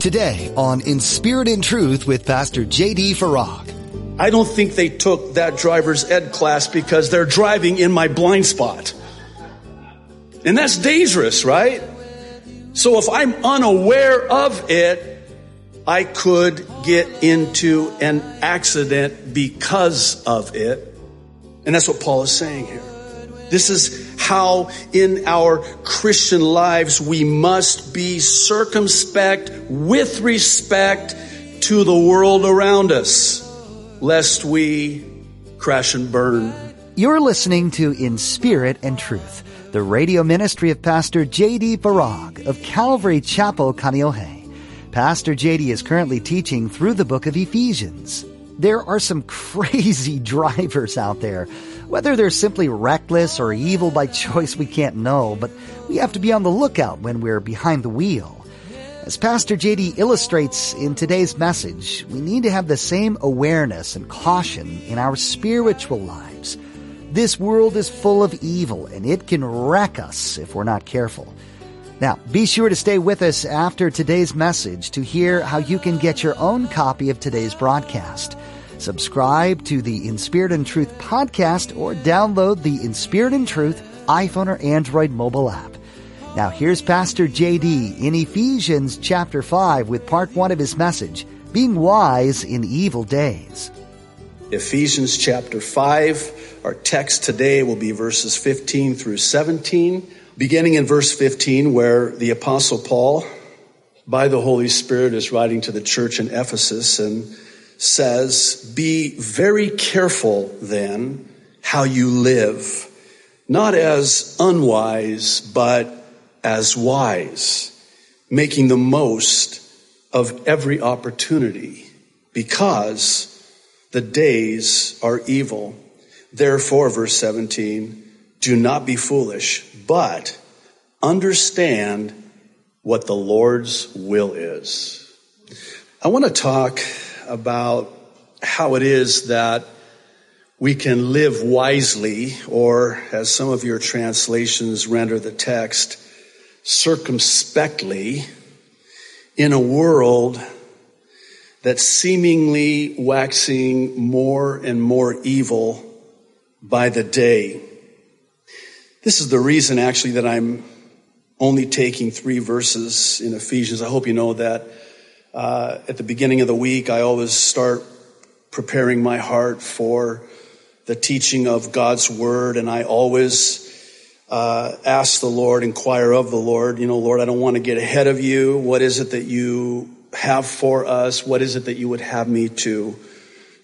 Today on In Spirit and Truth with Pastor J.D. Farag. I don't think they took that driver's ed class because they're driving in my blind spot. And that's dangerous, right? So if I'm unaware of it, I could get into an accident because of it. And that's what Paul is saying here. This is how in our Christian lives we must be circumspect with respect to the world around us, lest we crash and burn. You're listening to In Spirit and Truth, the radio ministry of Pastor J.D. Farag of Calvary Chapel, Kaneohe. Pastor J.D. is currently teaching through the book of Ephesians. There are some crazy drivers out there. Whether they're simply reckless or evil by choice, we can't know, but we have to be on the lookout when we're behind the wheel. As Pastor J.D. illustrates in today's message, we need to have the same awareness and caution in our spiritual lives. This world is full of evil, and it can wreck us if we're not careful. Now, be sure to stay with us after today's message to hear how you can get your own copy of today's broadcast. Subscribe to the In Spirit and Truth podcast or download the In Spirit and Truth iPhone or Android mobile app. Now, here's Pastor J.D. in Ephesians chapter 5 with part 1 of his message, Being Wise in Evil Days. Ephesians chapter 5, our text today will be verses 15 through 17. Beginning in verse 15, where the Apostle Paul, by the Holy Spirit, is writing to the church in Ephesus and says, be very careful then how you live, not as unwise, but as wise, making the most of every opportunity, because the days are evil. Therefore, verse 17, do not be foolish, but understand what the Lord's will is. I want to talk about how it is that we can live wisely, or as some of your translations render the text, circumspectly, in a world that's seemingly waxing more and more evil by the day. This is the reason, actually, that I'm only taking 3 verses in Ephesians. I hope you know that. At the beginning of the week, I always start preparing my heart for the teaching of God's word, and I always ask the Lord, inquire of the Lord, Lord, I don't want to get ahead of you. What is it that you have for us? What is it that you would have me to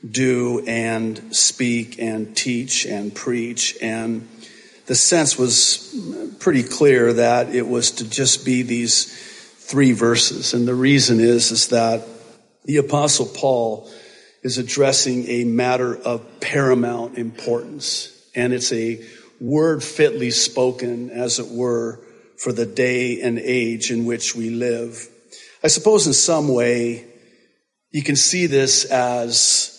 do and speak and teach and preach? And the sense was pretty clear that it was to just be these 3 verses. And the reason is that the Apostle Paul is addressing a matter of paramount importance. And it's a word fitly spoken, as it were, for the day and age in which we live. I suppose in some way you can see this as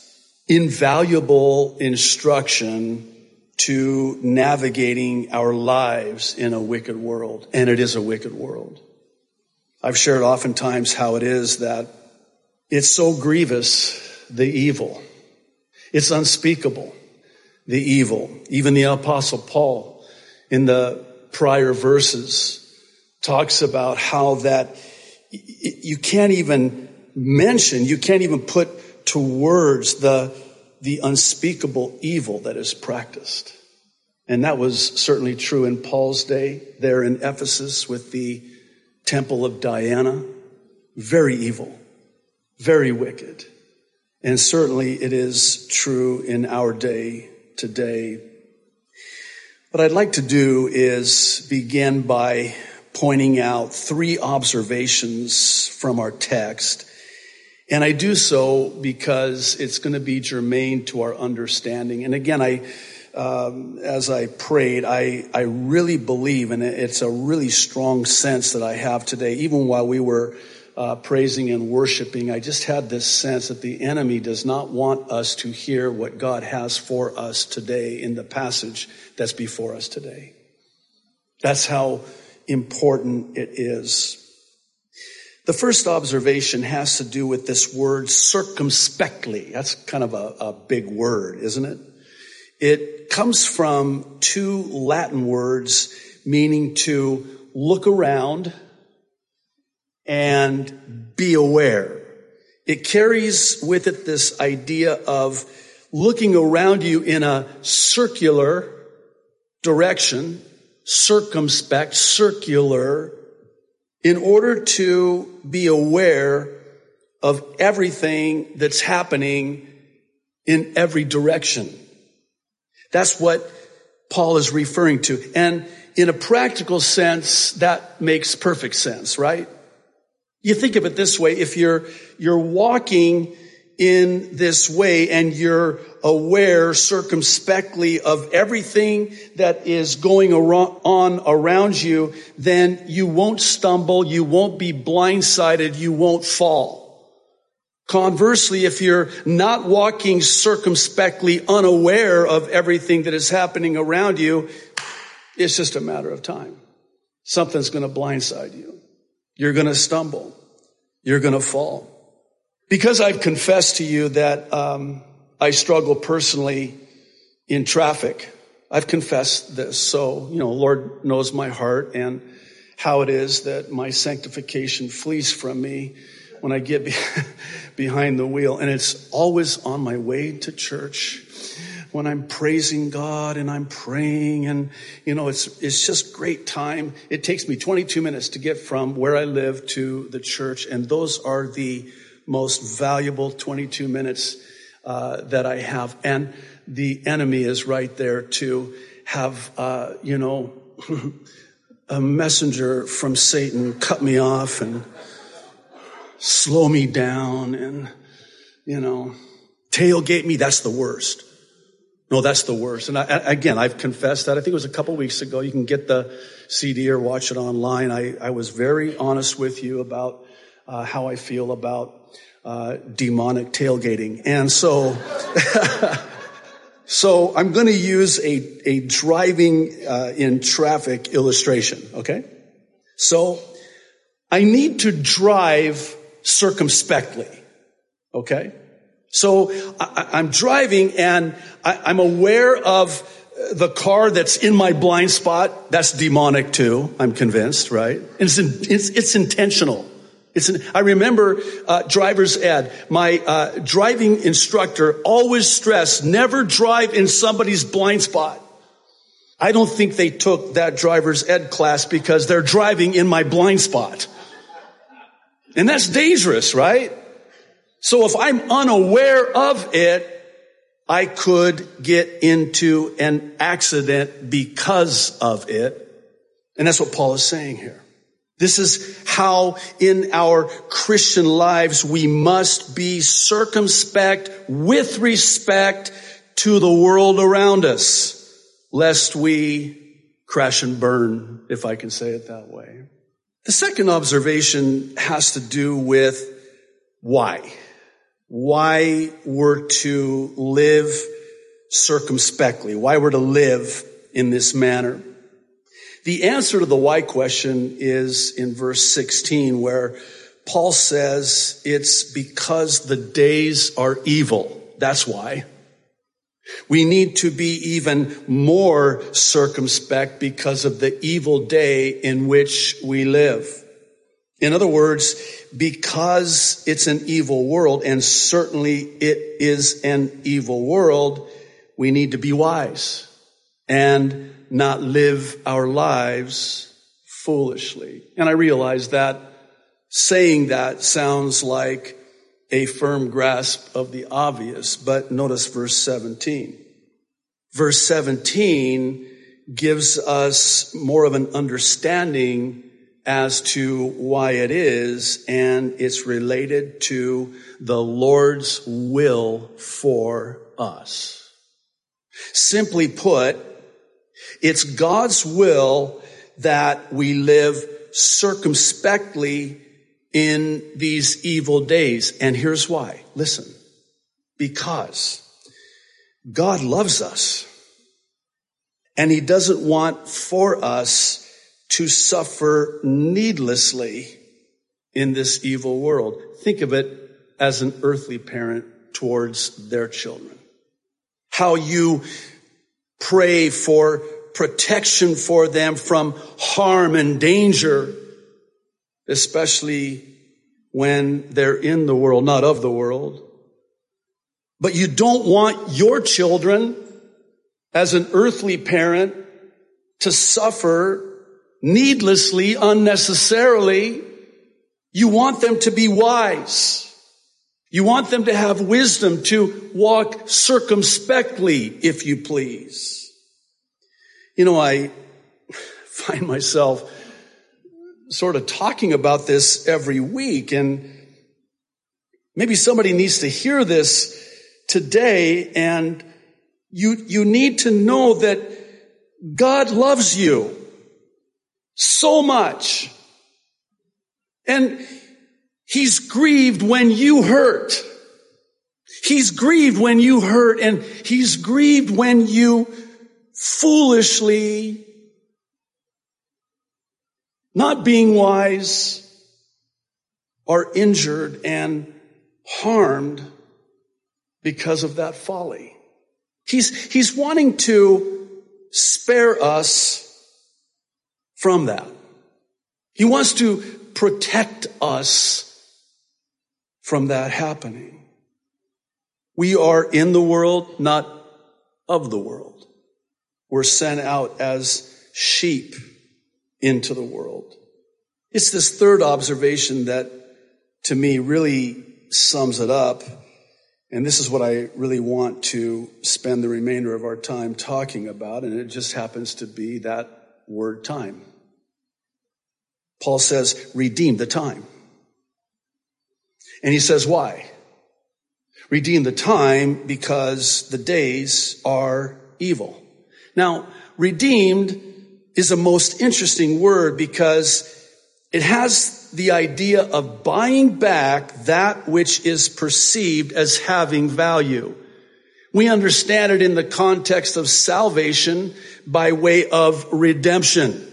invaluable instruction to navigating our lives in a wicked world. And it is a wicked world. I've shared oftentimes how it is that it's so grievous, the evil. It's unspeakable, the evil. Even the Apostle Paul in the prior verses talks about how that you can't even mention, you can't even put to words the unspeakable evil that is practiced. And that was certainly true in Paul's day there in Ephesus with the Temple of Diana. Very evil, very wicked. And certainly it is true in our day today. What I'd like to do is begin by pointing out 3 observations from our text. And I do so because it's going to be germane to our understanding. And again, as I prayed, I really believe, and it's a really strong sense that I have today, even while we were praising and worshiping, I just had this sense that the enemy does not want us to hear what God has for us today in the passage that's before us today. That's how important it is. The first observation has to do with this word circumspectly. That's kind of a big word, isn't it? It comes from two Latin words meaning to look around and be aware. It carries with it this idea of looking around you in a circular direction, circumspect, circular, in order to be aware of everything that's happening in every direction. That's what Paul is referring to. And in a practical sense, that makes perfect sense, right? You think of it this way. If you're walking in this way and you're aware circumspectly of everything that is going on around you, then you won't stumble, you won't be blindsided, you won't fall. Conversely, if you're not walking circumspectly, unaware of everything that is happening around you, it's just a matter of time. Something's going to blindside you. You're going to stumble. You're going to fall. Because I've confessed to you that I struggle personally in traffic. I've confessed this. So, Lord knows my heart and how it is that my sanctification flees from me when I get behind the wheel. And it's always on my way to church when I'm praising God and I'm praying and, it's just great time. It takes me 22 minutes to get from where I live to the church. And those are the most valuable 22 minutes that I have. And the enemy is right there to have, a messenger from Satan cut me off and slow me down and, tailgate me. That's the worst. No, that's the worst. And I've confessed that. I think it was a couple weeks ago. You can get the CD or watch it online. I was very honest with you about how I feel about demonic tailgating. And so, so I'm going to use a driving in traffic illustration, okay? So I need to drive circumspectly, okay? So I'm driving and I'm aware of the car that's in my blind spot. That's demonic too, I'm convinced, right? It's intentional. I remember driver's ed. My driving instructor always stressed, never drive in somebody's blind spot. I don't think they took that driver's ed class because they're driving in my blind spot. And that's dangerous, right? So if I'm unaware of it, I could get into an accident because of it. And that's what Paul is saying here. This is how in our Christian lives we must be circumspect with respect to the world around us, lest we crash and burn, if I can say it that way. The second observation has to do with why. Why we're to live circumspectly, why we're to live in this manner. The answer to the why question is in verse 16, where Paul says it's because the days are evil. That's why. We need to be even more circumspect because of the evil day in which we live. In other words, because it's an evil world, and certainly it is an evil world, we need to be wise and not live our lives foolishly. And I realize that saying that sounds like a firm grasp of the obvious, but notice verse 17. Verse 17 gives us more of an understanding as to why it is, and it's related to the Lord's will for us. Simply put, it's God's will that we live circumspectly in these evil days. And here's why. Listen, because God loves us, and He doesn't want for us to suffer needlessly in this evil world. Think of it as an earthly parent towards their children. How you pray for protection for them from harm and danger, especially when they're in the world, not of the world. But you don't want your children, as an earthly parent, to suffer needlessly, unnecessarily. You want them to be wise. You want them to have wisdom, to walk circumspectly, if you please. You know, I find myself sort of talking about this every week, and maybe somebody needs to hear this today, and you need to know that God loves you so much, and He's grieved when you hurt. He's grieved when you hurt, and He's grieved when you foolishly, not being wise, are injured and harmed because of that folly. He's wanting to spare us from that. He wants to protect us from that happening. We are in the world, not of the world. We're sent out as sheep into the world. It's this third observation that, to me, really sums it up. And this is what I really want to spend the remainder of our time talking about. And it just happens to be that word time. Paul says, redeem the time. And he says, why? Redeem the time because the days are evil. Now, redeemed is a most interesting word because it has the idea of buying back that which is perceived as having value. We understand it in the context of salvation by way of redemption.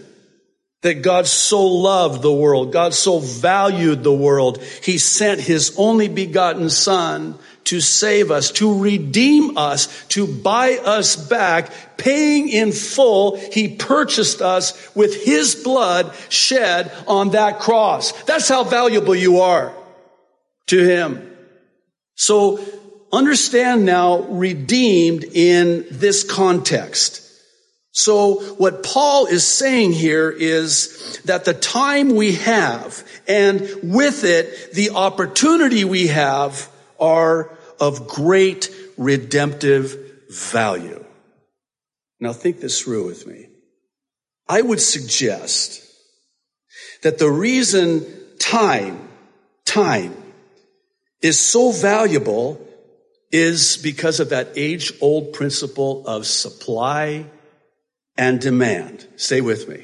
That God so loved the world, God so valued the world, He sent His only begotten Son to save us, to redeem us, to buy us back, paying in full. He purchased us with His blood shed on that cross. That's how valuable you are to Him. So understand now, redeemed in this context. So what Paul is saying here is that the time we have, and with it, the opportunity we have, are of great redemptive value. Now think this through with me. I would suggest that the reason time is so valuable is because of that age-old principle of supply and demand. Stay with me.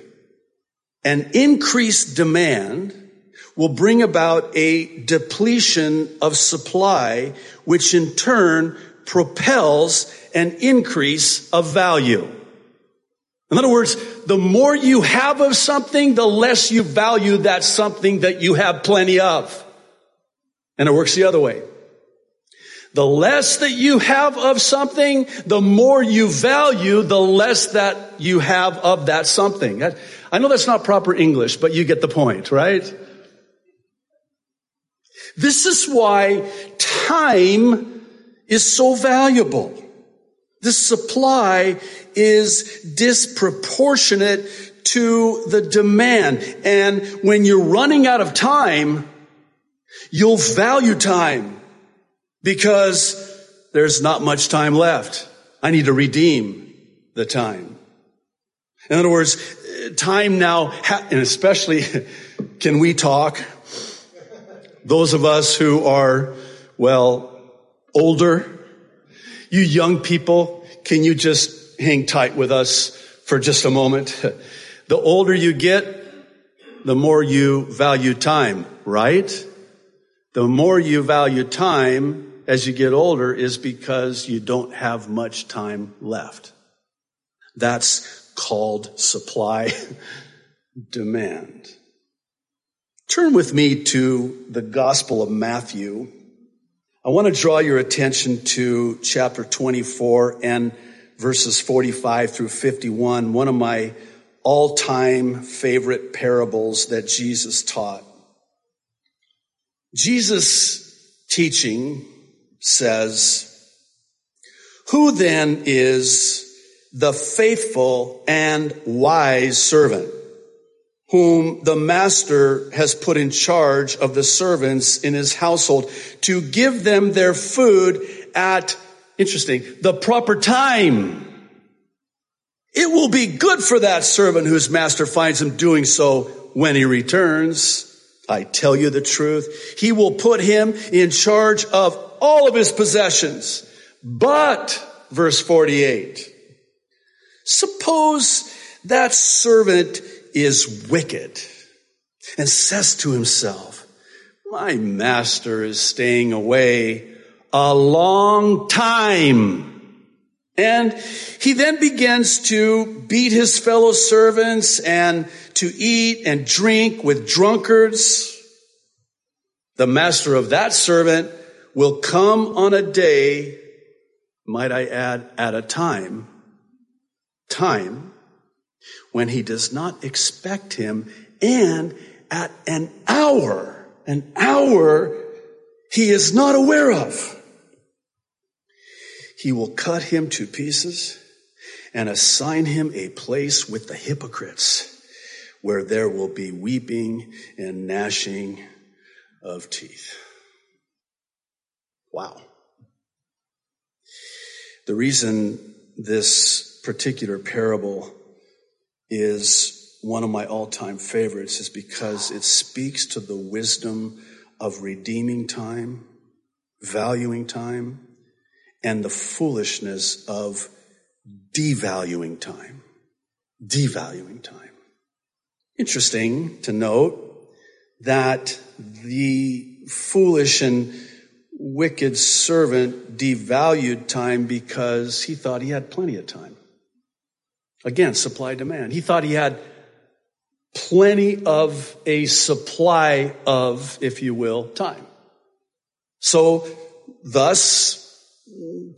An increased demand will bring about a depletion of supply, which in turn propels an increase of value. In other words, the more you have of something, the less you value that something that you have plenty of. And it works the other way. The less that you have of something, the more you value, the less that you have of that something. I know that's not proper English, but you get the point, right? This is why time is so valuable. The supply is disproportionate to the demand. And when you're running out of time, you'll value time. Because there's not much time left. I need to redeem the time. In other words, time now, and especially, can we talk? Those of us who are, well, older, you young people, can you just hang tight with us for just a moment? The older you get, the more you value time, right? The more you value time as you get older is because you don't have much time left. That's called supply demand. Turn with me to the Gospel of Matthew. I want to draw your attention to chapter 24 and verses 45 through 51, one of my all-time favorite parables that Jesus taught. Jesus' teaching says, "Who then is the faithful and wise servant, whom the master has put in charge of the servants in his household to give them their food at," interesting, "the proper time? It will be good for that servant whose master finds him doing so when he returns. I tell you the truth, he will put him in charge of all of his possessions." But, verse 48, "Suppose that servant is wicked and says to himself, 'My master is staying away a long time.' And he then begins to beat his fellow servants and to eat and drink with drunkards. The master of that servant will come on a day," might I add, at a time when he does not expect him, and at an hour he is not aware of. He will cut him to pieces and assign him a place with the hypocrites, where there will be weeping and gnashing of teeth." Wow. The reason this particular parable is one of my all-time favorites is because it speaks to the wisdom of redeeming time, valuing time, and the foolishness of devaluing time. Interesting to note that the foolish and wicked servant devalued time because he thought he had plenty of time. Again, supply-demand. He thought he had plenty of a supply of, if you will, time. So, thus,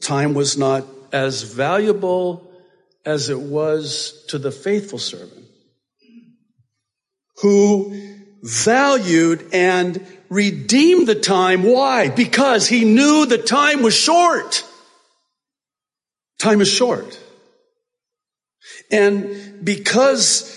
time was not as valuable as it was to the faithful servant, who valued and redeemed the time. Why? Because he knew the time was short. Time is short. And because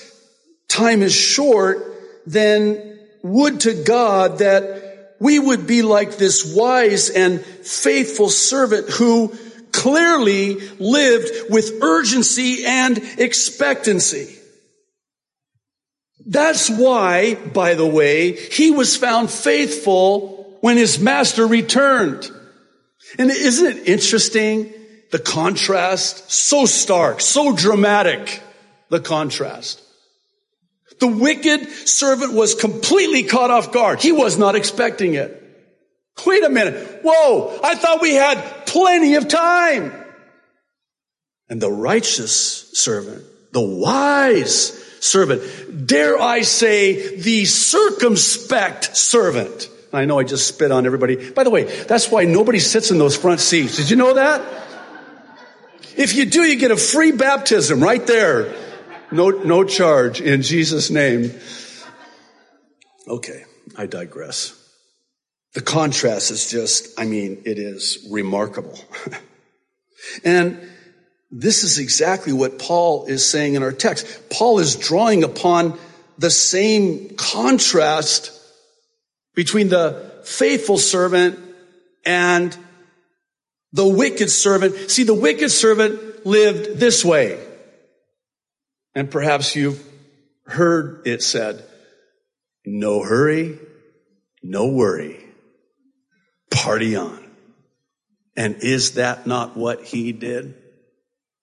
time is short, then would to God that we would be like this wise and faithful servant who clearly lived with urgency and expectancy. That's why, by the way, he was found faithful when his master returned. And isn't it interesting? The contrast, so stark, so dramatic, the contrast. The wicked servant was completely caught off guard. He was not expecting it. Wait a minute. Whoa, I thought we had plenty of time. And the righteous servant, the wise servant, dare I say, the circumspect servant. I know I just spit on everybody. By the way, that's why nobody sits in those front seats. Did you know that? If you do, you get a free baptism right there. No charge in Jesus' name. Okay, I digress. The contrast is just, it is remarkable. And this is exactly what Paul is saying in our text. Paul is drawing upon the same contrast between the faithful servant and the wicked servant. See, the wicked servant lived this way. And perhaps you've heard it said, "No hurry, no worry, party on." And is that not what he did?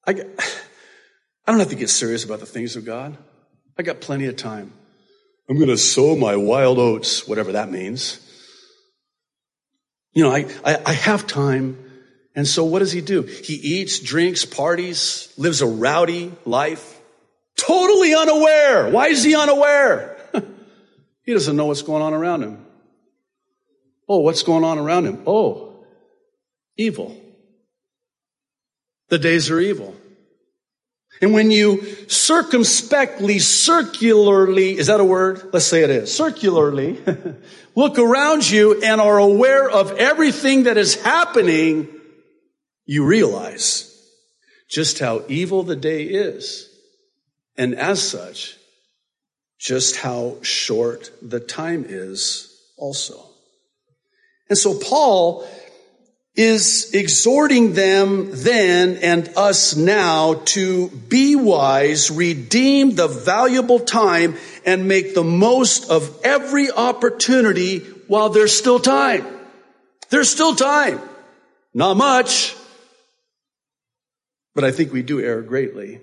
I don't have to get serious about the things of God. I got plenty of time. I'm going to sow my wild oats, whatever that means. I have time. And so what does he do? He eats, drinks, parties, lives a rowdy life. Totally unaware. Why is he unaware? He doesn't know what's going on around him. Oh, what's going on around him? Oh, evil. The days are evil. And when you circumspectly, circularly, is that a word? Let's say it is. Circularly, look around you and are aware of everything that is happening, you realize just how evil the day is. And as such, just how short the time is also. And so Paul is exhorting them then and us now to be wise, redeem the valuable time, and make the most of every opportunity while there's still time. There's still time. Not much. But I think we do err greatly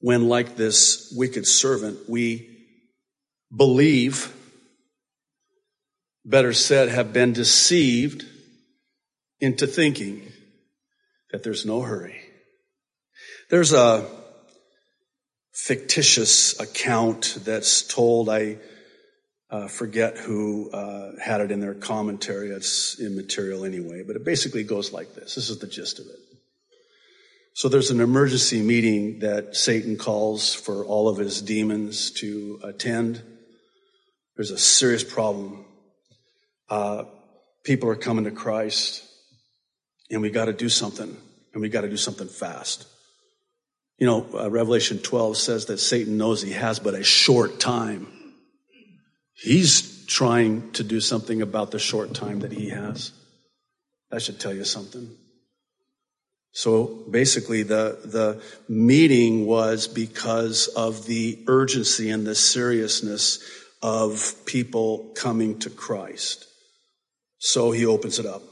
when, like this wicked servant, we believe, better said, have been deceived into thinking that there's no hurry. There's a fictitious account that's told. I forget who had it in their commentary. It's immaterial anyway, but it basically goes like this. This is the gist of it. So there's an emergency meeting that Satan calls for all of his demons to attend. There's a serious problem. People are coming to Christ. And we got to do something, and we got to do something fast. You know, Revelation 12 says that Satan knows he has but a short time. He's trying to do something about the short time that he has. That should tell you something. So basically the meeting was because of the urgency and the seriousness of people coming to Christ. So he opens it up.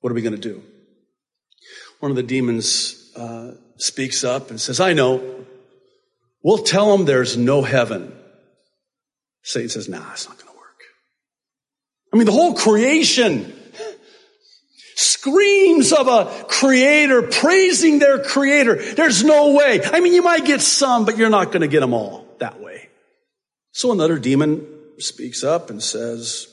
What are we going to do? One of the demons speaks up and says, I know. We'll tell them there's no heaven. Satan says, nah, it's not going to work. I mean, the whole creation screams of a creator praising their creator. There's no way. I mean, you might get some, but you're not going to get them all that way. So another demon speaks up and says,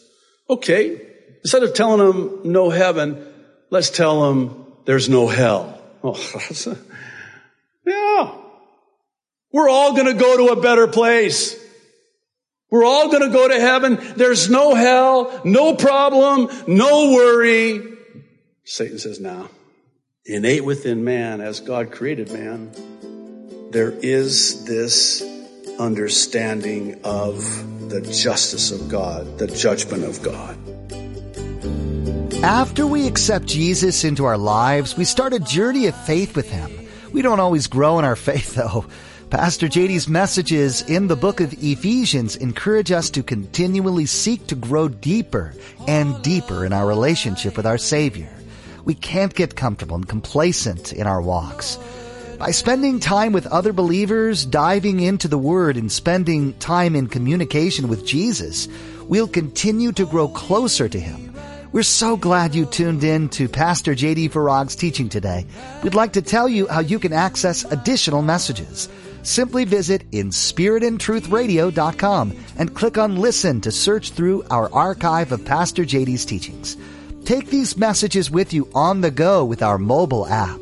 okay, instead of telling them no heaven, let's tell them there's no hell. Oh, yeah. We're all going to go to a better place. We're all going to go to heaven. There's no hell, no problem, no worry. Satan says, nah. Innate within man, as God created man, there is this understanding of the justice of God, the judgment of God. After we accept Jesus into our lives, we start a journey of faith with him. We don't always grow in our faith, though. Pastor JD's messages in the book of Ephesians encourage us to continually seek to grow deeper and deeper in our relationship with our Savior. We can't get comfortable and complacent in our walks. By spending time with other believers, diving into the Word, and spending time in communication with Jesus, we'll continue to grow closer to him. We're so glad you tuned in to Pastor J.D. Farag's teaching today. We'd like to tell you how you can access additional messages. Simply visit InSpiritAndTruthRadio.com and click on Listen to search through our archive of Pastor J.D.'s teachings. Take these messages with you on the go with our mobile app.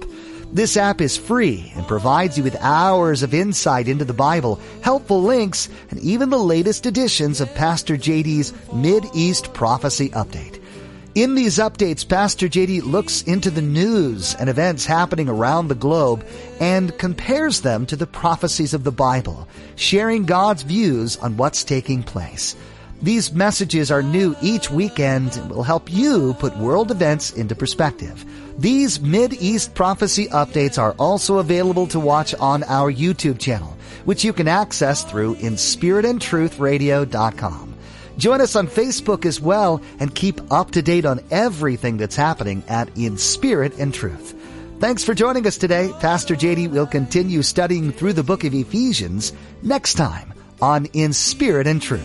This app is free and provides you with hours of insight into the Bible, helpful links, and even the latest editions of Pastor J.D.'s Mideast Prophecy Update. In these updates, Pastor JD looks into the news and events happening around the globe and compares them to the prophecies of the Bible, sharing God's views on what's taking place. These messages are new each weekend and will help you put world events into perspective. These Mideast Prophecy Updates are also available to watch on our YouTube channel, which you can access through InSpiritAndTruthRadio.com. Join us on Facebook as well and keep up to date on everything that's happening at In Spirit and Truth. Thanks for joining us today. Pastor JD will continue studying through the book of Ephesians next time on In Spirit and Truth.